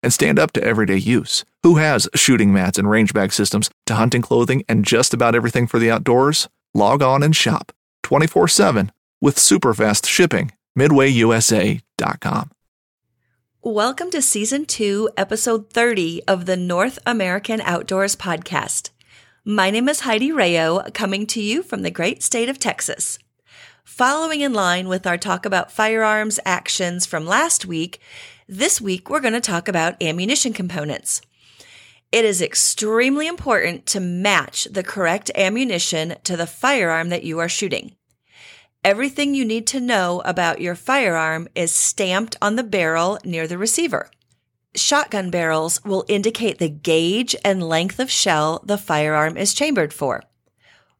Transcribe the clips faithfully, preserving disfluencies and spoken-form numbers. and stand up to everyday use. Who has shooting mats and range bag systems to hunting clothing and just about everything for the outdoors? Log on and shop twenty-four seven with super fast shipping. midway U S A dot com. Welcome to Season two, Episode thirty of the North American Outdoors Podcast. My name is Heidi Rayo, coming to you from the great state of Texas. Following in line with our talk about firearms actions from last week, this week we're going to talk about ammunition components. It is extremely important to match the correct ammunition to the firearm that you are shooting. Everything you need to know about your firearm is stamped on the barrel near the receiver. Shotgun barrels will indicate the gauge and length of shell the firearm is chambered for.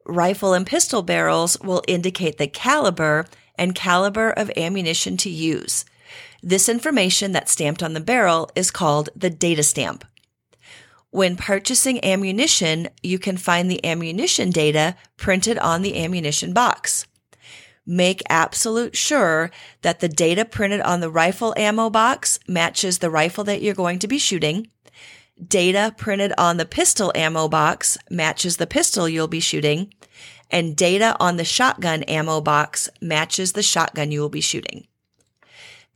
Rifle and pistol barrels will indicate the caliber and caliber of ammunition to use. This information that's stamped on the barrel is called the data stamp. When purchasing ammunition, you can find the ammunition data printed on the ammunition box. Make absolute sure that the data printed on the rifle ammo box matches the rifle that you're going to be shooting. Data printed on the pistol ammo box matches the pistol you'll be shooting. And data on the shotgun ammo box matches the shotgun you will be shooting.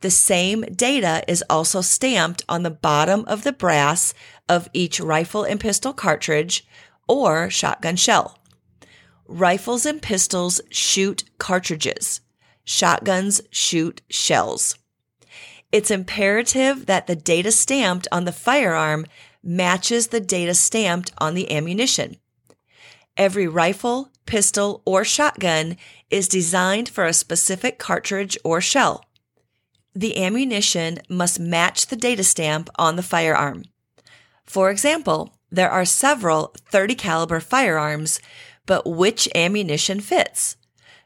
The same data is also stamped on the bottom of the brass of each rifle and pistol cartridge or shotgun shell. Rifles and pistols shoot cartridges. Shotguns shoot shells. It's imperative that the data stamped on the firearm matches the data stamped on the ammunition. Every rifle, pistol, or shotgun is designed for a specific cartridge or shell. The ammunition must match the data stamp on the firearm. For example, there are several thirty caliber firearms, but which ammunition fits?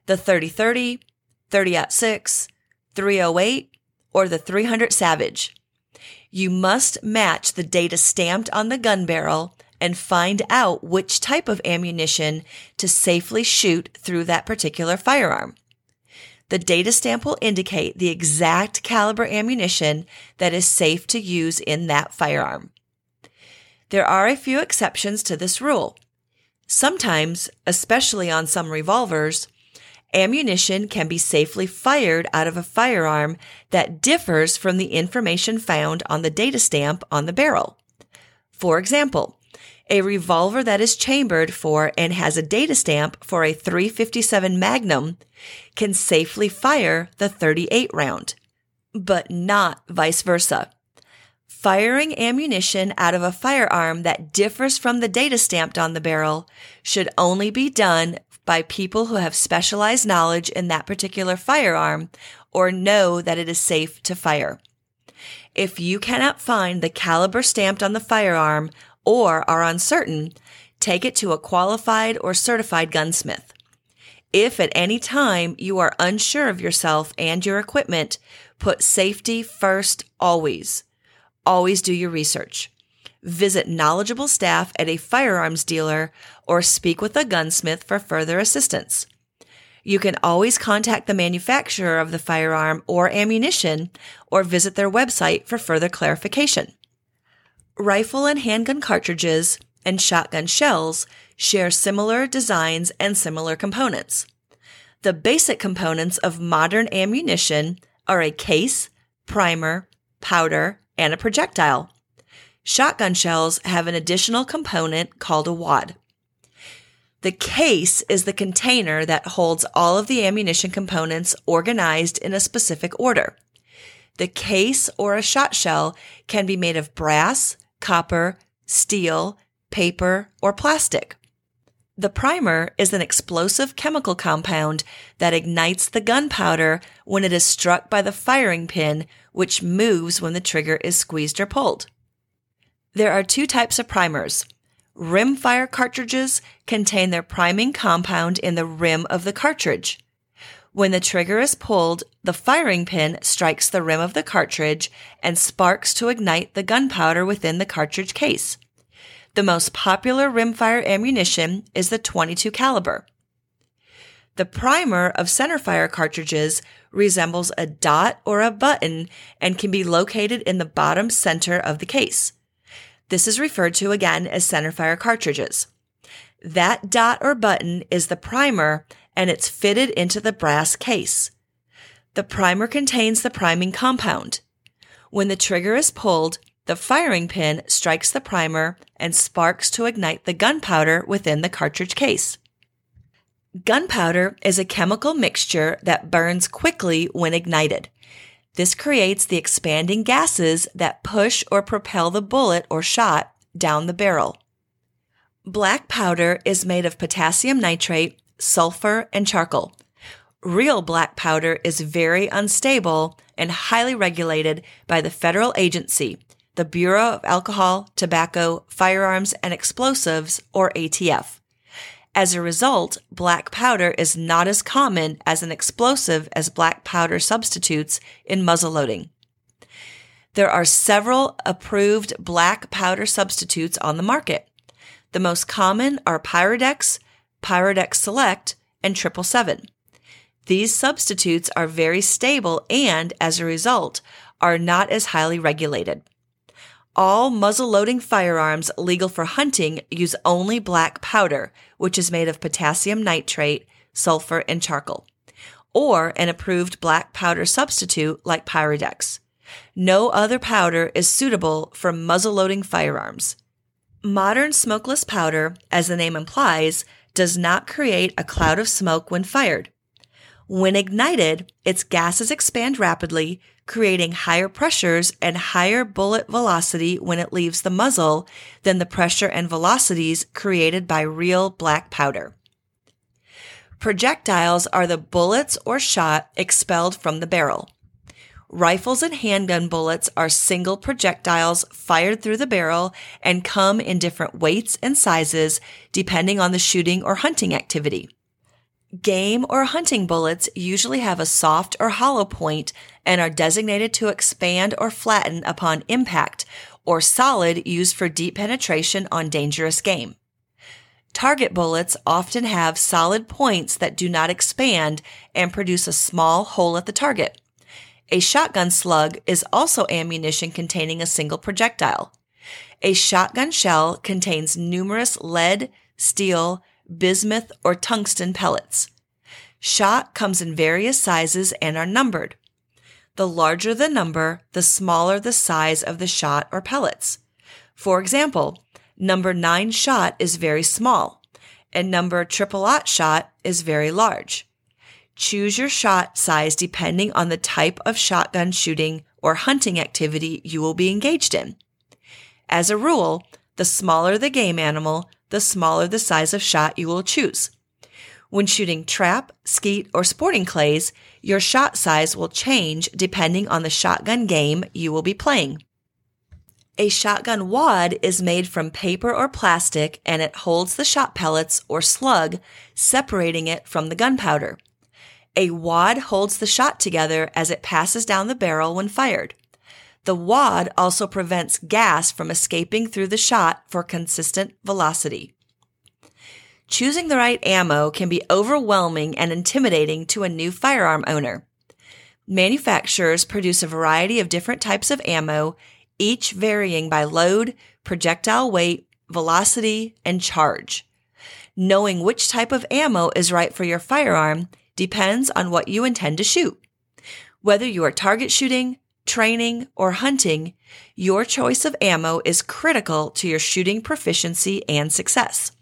The thirty thirty, thirty aught six, three oh eight, or the three hundred Savage? You must match the data stamped on the gun barrel and find out which type of ammunition to safely shoot through that particular firearm. The data stamp will indicate the exact caliber ammunition that is safe to use in that firearm. There are a few exceptions to this rule. Sometimes, especially on some revolvers, ammunition can be safely fired out of a firearm that differs from the information found on the data stamp on the barrel. For example, a revolver that is chambered for and has a data stamp for a three fifty-seven Magnum can safely fire the thirty-eight round, but not vice versa. Firing ammunition out of a firearm that differs from the data stamped on the barrel should only be done by people who have specialized knowledge in that particular firearm or know that it is safe to fire. If you cannot find the caliber stamped on the firearm or are uncertain, take it to a qualified or certified gunsmith. If at any time you are unsure of yourself and your equipment, put safety first always. Always do your research. visit knowledgeable staff at a firearms dealer, or speak with a gunsmith for further assistance. You can always contact the manufacturer of the firearm or ammunition, or visit their website for further clarification. Rifle and handgun cartridges and shotgun shells share similar designs and similar components. The basic components of modern ammunition are a case, primer, powder, and a projectile. Shotgun shells have an additional component called a wad. The case is the container that holds all of the ammunition components organized in a specific order. The case or a shot shell can be made of brass, copper, steel, paper, or plastic. The primer is an explosive chemical compound that ignites the gunpowder when it is struck by the firing pin, which moves when the trigger is squeezed or pulled. There are two types of primers. Rimfire cartridges contain their priming compound in the rim of the cartridge. When the trigger is pulled, the firing pin strikes the rim of the cartridge and sparks to ignite the gunpowder within the cartridge case. The most popular rimfire ammunition is the twenty-two caliber. The primer of centerfire cartridges resembles a dot or a button and can be located in the bottom center of the case. This is referred to again as centerfire cartridges. That dot or button is the primer, and it's fitted into the brass case. The primer contains the priming compound. When the trigger is pulled, the firing pin strikes the primer and sparks to ignite the gunpowder within the cartridge case. Gunpowder is a chemical mixture that burns quickly when ignited. This creates the expanding gases that push or propel the bullet or shot down the barrel. Black powder is made of potassium nitrate, sulfur, and charcoal. Real black powder is very unstable and highly regulated by the federal agency, the Bureau of Alcohol, Tobacco, Firearms, and Explosives, or A T F. As a result, black powder is not as common as an explosive as black powder substitutes in muzzleloading. There are several approved black powder substitutes on the market. The most common are Pyrodex, Pyrodex Select, and triple seven. These substitutes are very stable and, as a result, are not as highly regulated. All muzzle-loading firearms legal for hunting use only black powder, which is made of potassium nitrate, sulfur, and charcoal, or an approved black powder substitute like Pyrodex. No other powder is suitable for muzzle-loading firearms. Modern smokeless powder, as the name implies, does not create a cloud of smoke when fired. When ignited, its gases expand rapidly, creating higher pressures and higher bullet velocity when it leaves the muzzle than the pressure and velocities created by real black powder. Projectiles are the bullets or shot expelled from the barrel. Rifles and handgun bullets are single projectiles fired through the barrel and come in different weights and sizes depending on the shooting or hunting activity. Game or hunting bullets usually have a soft or hollow point and are designated to expand or flatten upon impact, or solid used for deep penetration on dangerous game. Target bullets often have solid points that do not expand and produce a small hole at the target. A shotgun slug is also ammunition containing a single projectile. A shotgun shell contains numerous lead, steel, bismuth, or tungsten pellets. Shot comes in various sizes and are numbered. The larger the number, the smaller the size of the shot or pellets. For example, number nine shot is very small, and number triple-aught shot is very large. Choose your shot size depending on the type of shotgun shooting or hunting activity you will be engaged in. As a rule, the smaller the game animal, the smaller the size of shot you will choose. When shooting trap, skeet, or sporting clays, your shot size will change depending on the shotgun game you will be playing. A shotgun wad is made from paper or plastic, and it holds the shot pellets or slug, separating it from the gunpowder. A wad holds the shot together as it passes down the barrel when fired. The wad also prevents gas from escaping through the shot for consistent velocity. Choosing the right ammo can be overwhelming and intimidating to a new firearm owner. Manufacturers produce a variety of different types of ammo, each varying by load, projectile weight, velocity, and charge. Knowing which type of ammo is right for your firearm depends on what you intend to shoot. Whether you are target shooting, training, or hunting, your choice of ammo is critical to your shooting proficiency and success.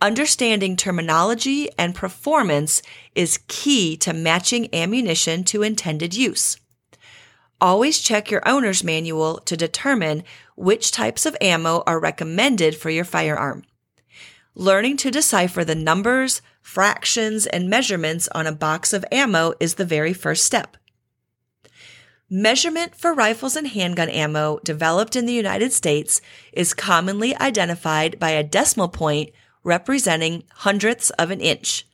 Understanding terminology and performance is key to matching ammunition to intended use. Always check your owner's manual to determine which types of ammo are recommended for your firearm. Learning to decipher the numbers, fractions, and measurements on a box of ammo is the very first step. Measurement for rifles and handgun ammo developed in the United States is commonly identified by a decimal point representing hundredths of an inch.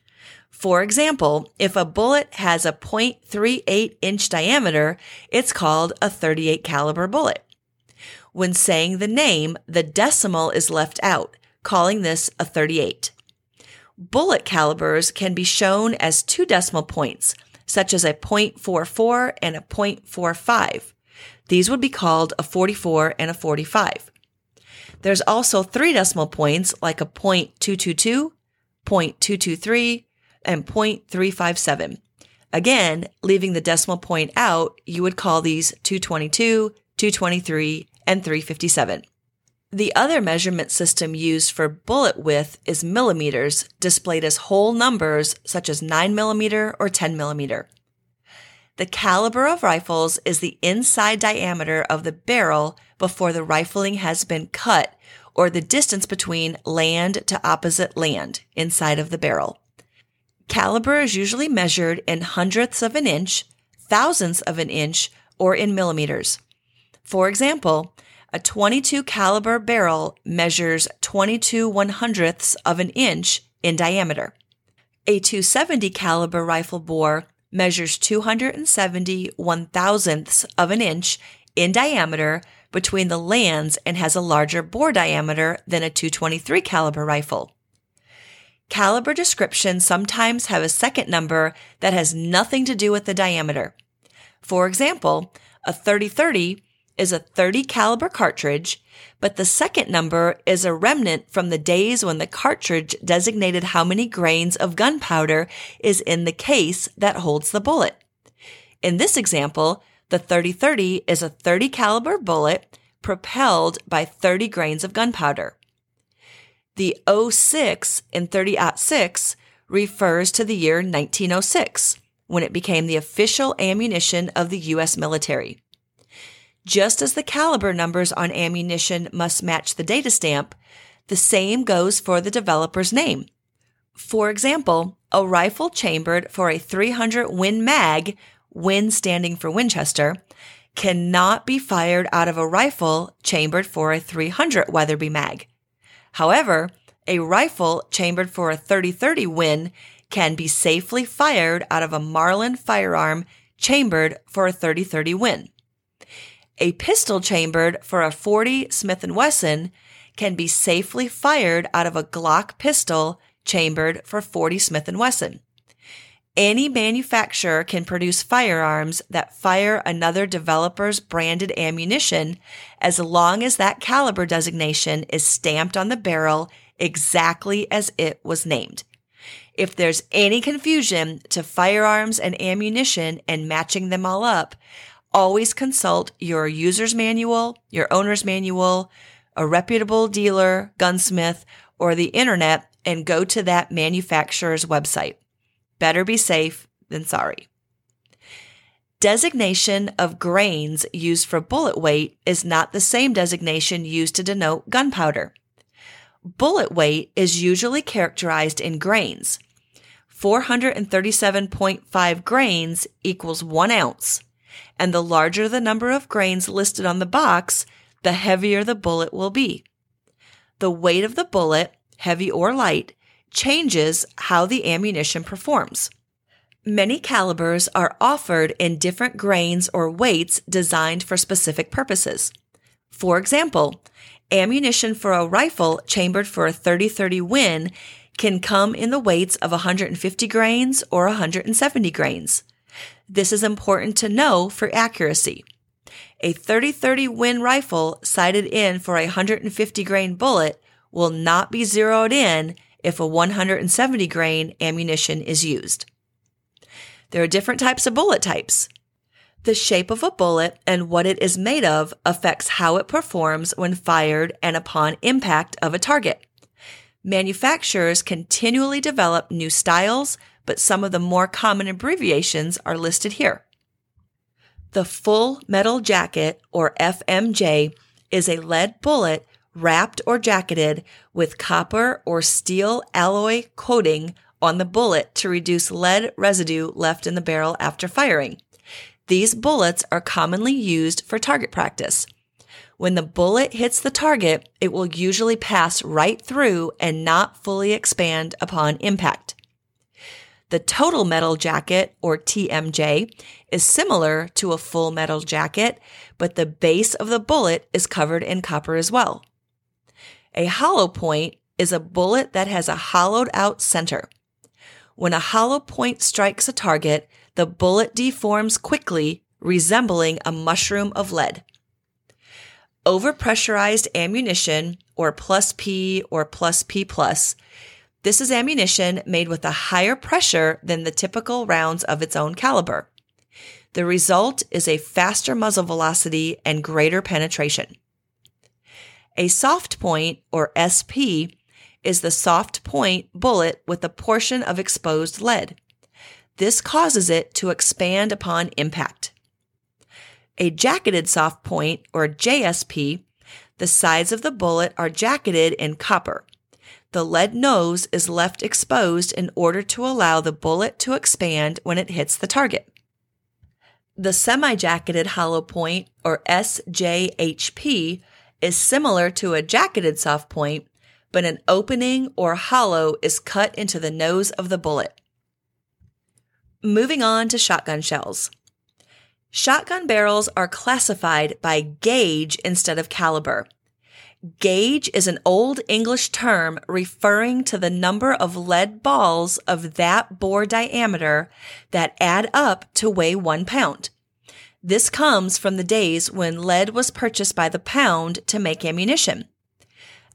For example, if a bullet has a point three eight inch diameter, it's called a thirty-eight caliber bullet. When saying the name, the decimal is left out, calling this a thirty-eight. Bullet calibers can be shown as two decimal points, such as a point four four and a point four five. These would be called a forty-four and a forty-five. There's also three decimal points like a point two two two, point two two three, and point three five seven. Again, leaving the decimal point out, you would call these two twenty-two, two twenty-three, and three fifty-seven. The other measurement system used for bullet width is millimeters, displayed as whole numbers such as nine millimeter or ten millimeter. The caliber of rifles is the inside diameter of the barrel before the rifling has been cut, or the distance between land to opposite land inside of the barrel. Caliber is usually measured in hundredths of an inch, thousandths of an inch, or in millimeters. For example, a twenty-two caliber barrel measures twenty-two one-hundredths of an inch in diameter. A two seventy caliber rifle bore measures two hundred seventy one-thousandths of an inch in diameter between the lands and has a larger bore diameter than a two twenty-three caliber rifle. Caliber descriptions sometimes have a second number that has nothing to do with the diameter. For example, a thirty thirty is a thirty caliber cartridge, but the second number is a remnant from the days when the cartridge designated how many grains of gunpowder is in the case that holds the bullet. In this example, the thirty thirty is a thirty caliber bullet propelled by thirty grains of gunpowder. The oh six in thirty ought six refers to the year nineteen oh six, when it became the official ammunition of the U S military. Just as the caliber numbers on ammunition must match the data stamp, the same goes for the developer's name. For example, a rifle chambered for a three hundred Win mag, Win standing for Winchester, cannot be fired out of a rifle chambered for a three hundred Weatherby mag. However, a rifle chambered for a thirty thirty Win can be safely fired out of a Marlin firearm chambered for a thirty thirty Win. A pistol chambered for a forty Smith and Wesson can be safely fired out of a Glock pistol chambered for forty Smith and Wesson. Any manufacturer can produce firearms that fire another developer's branded ammunition as long as that caliber designation is stamped on the barrel exactly as it was named. If there's any confusion to firearms and ammunition and matching them all up, always consult your user's manual, your owner's manual, a reputable dealer, gunsmith, or the internet, and go to that manufacturer's website. Better be safe than sorry. Designation of grains used for bullet weight is not the same designation used to denote gunpowder. Bullet weight is usually characterized in grains. four hundred thirty-seven point five grains equals one ounce. And the larger the number of grains listed on the box, the heavier the bullet will be. The weight of the bullet, heavy or light, changes how the ammunition performs. Many calibers are offered in different grains or weights designed for specific purposes. For example, ammunition for a rifle chambered for a thirty thirty Win can come in the weights of one hundred fifty grains or one hundred seventy grains. This is important to know for accuracy. A thirty thirty Win rifle sighted in for a one hundred fifty grain bullet will not be zeroed in if a one hundred seventy grain ammunition is used. There are different types of bullet types. The shape of a bullet and what it is made of affects how it performs when fired and upon impact of a target. Manufacturers continually develop new styles, but some of the more common abbreviations are listed here. The full metal jacket, or F M J, is a lead bullet wrapped or jacketed with copper or steel alloy coating on the bullet to reduce lead residue left in the barrel after firing. These bullets are commonly used for target practice. When the bullet hits the target, it will usually pass right through and not fully expand upon impact. The total metal jacket, or T M J, is similar to a full metal jacket, but the base of the bullet is covered in copper as well. A hollow point is a bullet that has a hollowed out center. When a hollow point strikes a target, the bullet deforms quickly, resembling a mushroom of lead. Overpressurized ammunition, or plus P or plus P plus. This is ammunition made with a higher pressure than the typical rounds of its own caliber. The result is a faster muzzle velocity and greater penetration. A soft point, or S P, is the soft point bullet with a portion of exposed lead. This causes it to expand upon impact. A jacketed soft point, or J S P, the sides of the bullet are jacketed in copper. The lead nose is left exposed in order to allow the bullet to expand when it hits the target. The semi-jacketed hollow point, or S J H P, is similar to a jacketed soft point, but an opening or hollow is cut into the nose of the bullet. Moving on to shotgun shells. Shotgun barrels are classified by gauge instead of caliber. Gauge is an old English term referring to the number of lead balls of that bore diameter that add up to weigh one pound. This comes from the days when lead was purchased by the pound to make ammunition.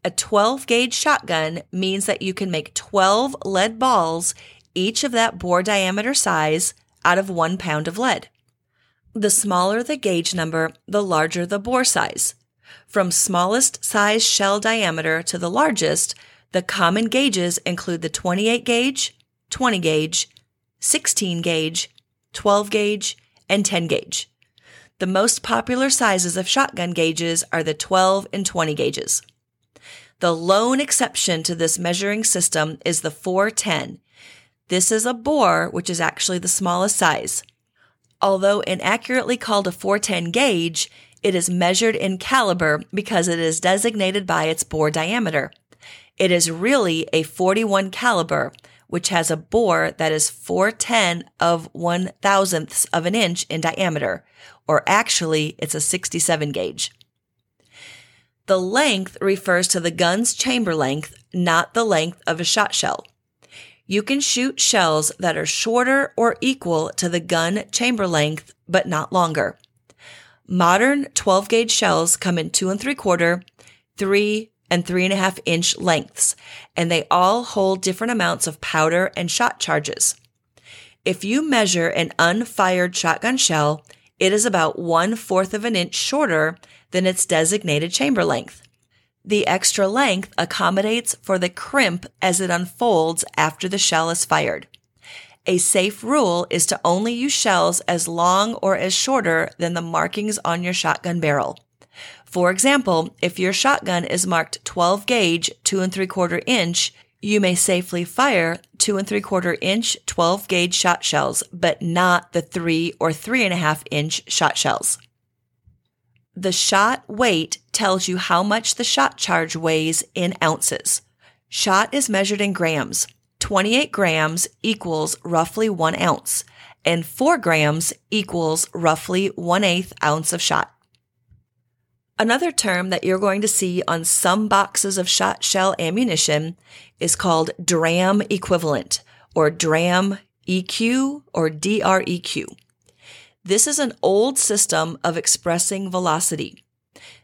A twelve gauge shotgun means that you can make twelve lead balls, each of that bore diameter size, out of one pound of lead. The smaller the gauge number, the larger the bore size. From smallest size shell diameter to the largest, the common gauges include the twenty-eight gauge, twenty gauge, sixteen gauge, twelve gauge, and ten gauge. The most popular sizes of shotgun gauges are the twelve and twenty gauges. The lone exception to this measuring system is the four ten. This is a bore, which is actually the smallest size. Although inaccurately called a four ten gauge, it is measured in caliber because it is designated by its bore diameter. It is really a forty-one caliber, which has a bore that is four ten of one thousandths of an inch in diameter, or actually it's a sixty-seven gauge. The length refers to the gun's chamber length, not the length of a shot shell. You can shoot shells that are shorter or equal to the gun chamber length, but not longer. Modern twelve gauge shells come in two and three quarter, three, and three and a half inch lengths, and they all hold different amounts of powder and shot charges. If you measure an unfired shotgun shell, it is about one fourth of an inch shorter than its designated chamber length. The extra length accommodates for the crimp as it unfolds after the shell is fired. A safe rule is to only use shells as long or as shorter than the markings on your shotgun barrel. For example, if your shotgun is marked twelve gauge, two and three quarter inch, you may safely fire two and three quarter inch twelve gauge shot shells, but not the three or three and a half inch shot shells. The shot weight tells you how much the shot charge weighs in ounces. Shot is measured in grams. twenty-eight grams equals roughly one ounce, and four grams equals roughly one-eighth ounce of shot. Another term that you're going to see on some boxes of shot shell ammunition is called dram equivalent, or dram E Q, or D R E Q. This is an old system of expressing velocity.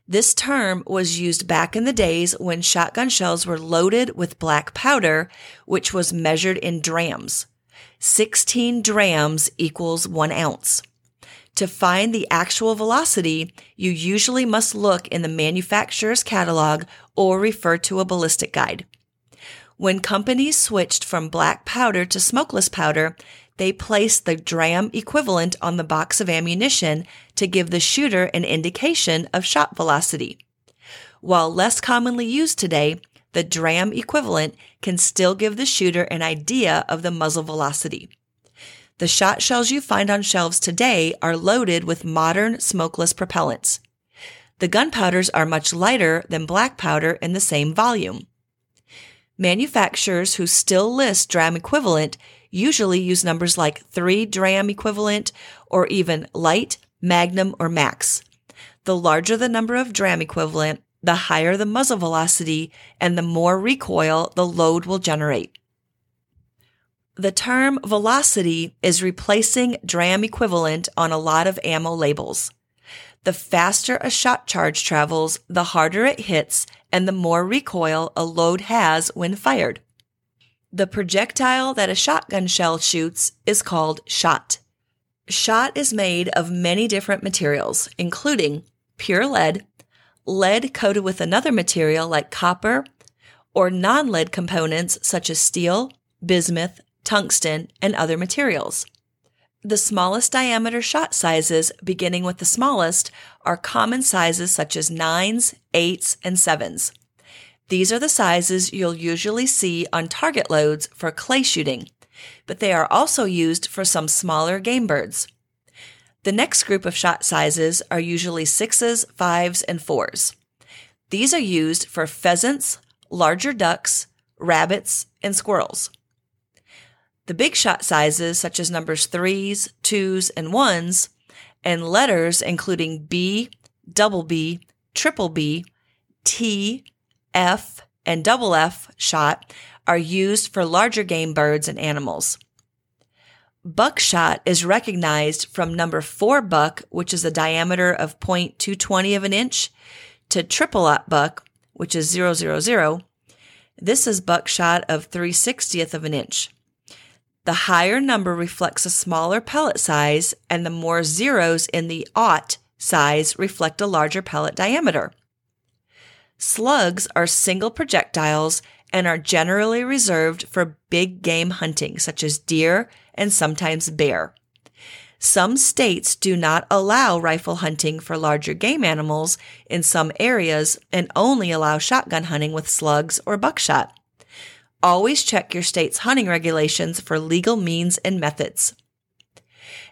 This term was used back in the days when shotgun shells were loaded with black powder, which was measured in drams. sixteen drams equals one ounce. To find the actual velocity, you usually must look in the manufacturer's catalog or refer to a ballistic guide. When companies switched from black powder to smokeless powder, they placed the dram equivalent on the box of ammunition to give the shooter an indication of shot velocity. While less commonly used today, the dram equivalent can still give the shooter an idea of the muzzle velocity. The shot shells you find on shelves today are loaded with modern smokeless propellants. The gunpowders are much lighter than black powder in the same volume. Manufacturers who still list dram equivalent usually use numbers like three dram equivalent, or even light, magnum, or max. The larger the number of dram equivalent, the higher the muzzle velocity and the more recoil the load will generate. The term velocity is replacing dram equivalent on a lot of ammo labels. The faster a shot charge travels, the harder it hits and the more recoil a load has when fired. The projectile that a shotgun shell shoots is called shot. Shot is made of many different materials, including pure lead, lead coated with another material like copper, or non-lead components such as steel, bismuth, tungsten, and other materials. The smallest diameter shot sizes, beginning with the smallest, are common sizes such as nines, eights, and sevens. These are the sizes you'll usually see on target loads for clay shooting, but they are also used for some smaller game birds. The next group of shot sizes are usually sixes, fives, and fours. These are used for pheasants, larger ducks, rabbits, and squirrels. The big shot sizes, such as numbers threes, twos, and ones, and letters including B, double B, triple B, T, F, and double F shot, are used for larger game birds and animals. Buckshot is recognized from number four buck, which is a diameter of point two two zero of an inch, to triple aught buck, which is zero zero zero. This is buckshot of three sixtieth of an inch. The higher number reflects a smaller pellet size, and the more zeros in the aught size reflect a larger pellet diameter. Slugs are single projectiles and are generally reserved for big game hunting, such as deer and sometimes bear. Some states do not allow rifle hunting for larger game animals in some areas and only allow shotgun hunting with slugs or buckshot. Always check your state's hunting regulations for legal means and methods.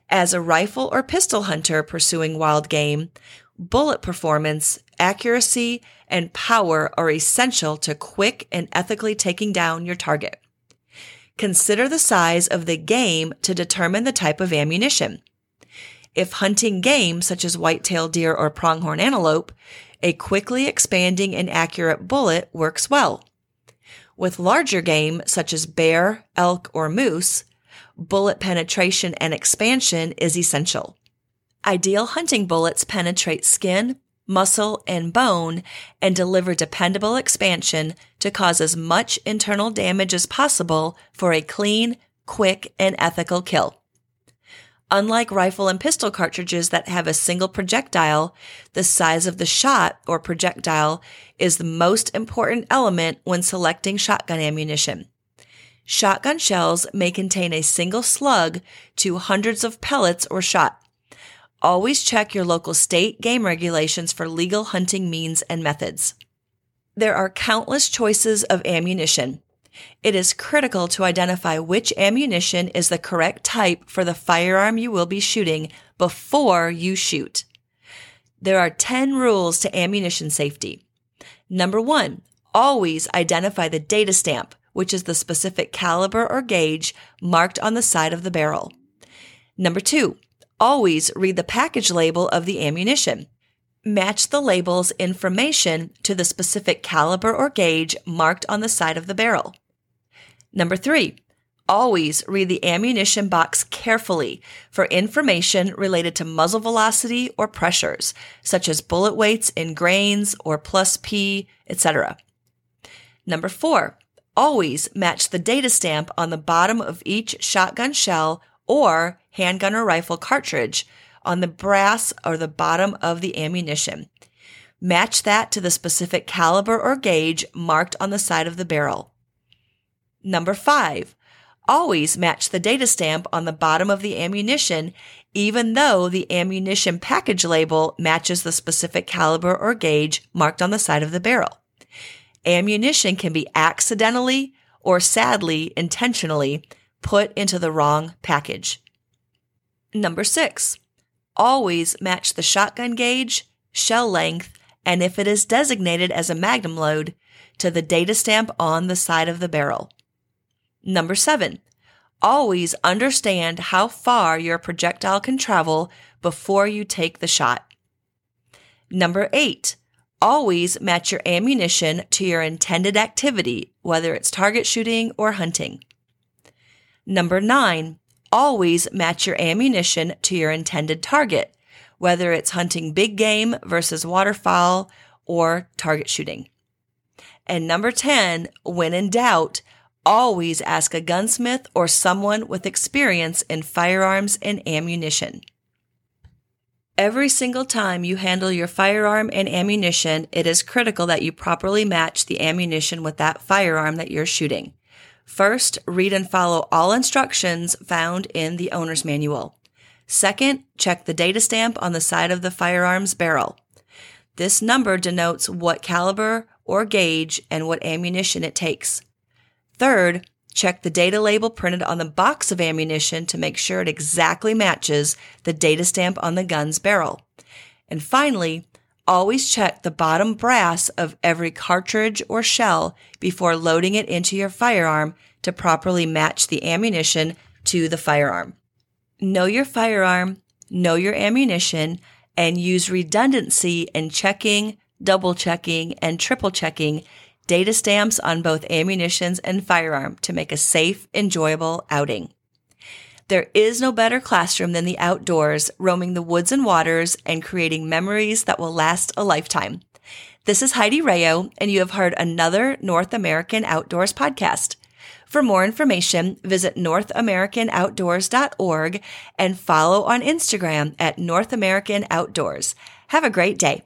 As a rifle or pistol hunter pursuing wild game, bullet performance, accuracy, and power are essential to quick and ethically taking down your target. Consider the size of the game to determine the type of ammunition. If hunting game such as white-tailed deer or pronghorn antelope, a quickly expanding and accurate bullet works well. With larger game such as bear, elk, or moose, bullet penetration and expansion is essential. Ideal hunting bullets penetrate skin, muscle, and bone, and deliver dependable expansion to cause as much internal damage as possible for a clean, quick, and ethical kill. Unlike rifle and pistol cartridges that have a single projectile, the size of the shot or projectile is the most important element when selecting shotgun ammunition. Shotgun shells may contain a single slug to hundreds of pellets or shot. Always check your local state game regulations for legal hunting means and methods. There are countless choices of ammunition. It is critical to identify which ammunition is the correct type for the firearm you will be shooting before you shoot. There are ten rules to ammunition safety. Number one, always identify the data stamp, which is the specific caliber or gauge marked on the side of the barrel. Number two, always read the package label of the ammunition. Match the label's information to the specific caliber or gauge marked on the side of the barrel. Number three, always read the ammunition box carefully for information related to muzzle velocity or pressures, such as bullet weights in grains or plus P, et cetera. Number four, always match the data stamp on the bottom of each shotgun shell or handgun or rifle cartridge on the brass or the bottom of the ammunition. Match that to the specific caliber or gauge marked on the side of the barrel. Number five, always match the data stamp on the bottom of the ammunition, even though the ammunition package label matches the specific caliber or gauge marked on the side of the barrel. Ammunition can be accidentally or sadly intentionally put into the wrong package. Number six, always match the shotgun gauge, shell length, and if it is designated as a magnum load, to the data stamp on the side of the barrel. Number seven, always understand how far your projectile can travel before you take the shot. Number eight, always match your ammunition to your intended activity, whether it's target shooting or hunting. Number nine, always match your ammunition to your intended target, whether it's hunting big game versus waterfowl or target shooting. And number ten, when in doubt, always ask a gunsmith or someone with experience in firearms and ammunition. Every single time you handle your firearm and ammunition, it is critical that you properly match the ammunition with that firearm that you're shooting. First, read and follow all instructions found in the owner's manual. Second, check the data stamp on the side of the firearm's barrel. This number denotes what caliber or gauge and what ammunition it takes. Third, check the data label printed on the box of ammunition to make sure it exactly matches the data stamp on the gun's barrel. And finally, always check the bottom brass of every cartridge or shell before loading it into your firearm to properly match the ammunition to the firearm. Know your firearm, know your ammunition, and use redundancy in checking, double checking, and triple checking data stamps on both ammunitions and firearm to make a safe, enjoyable outing. There is no better classroom than the outdoors, roaming the woods and waters and creating memories that will last a lifetime. This is Heidi Rayo, and you have heard another North American Outdoors podcast. For more information, visit north american outdoors dot org and follow on Instagram at North American Outdoors. Have a great day.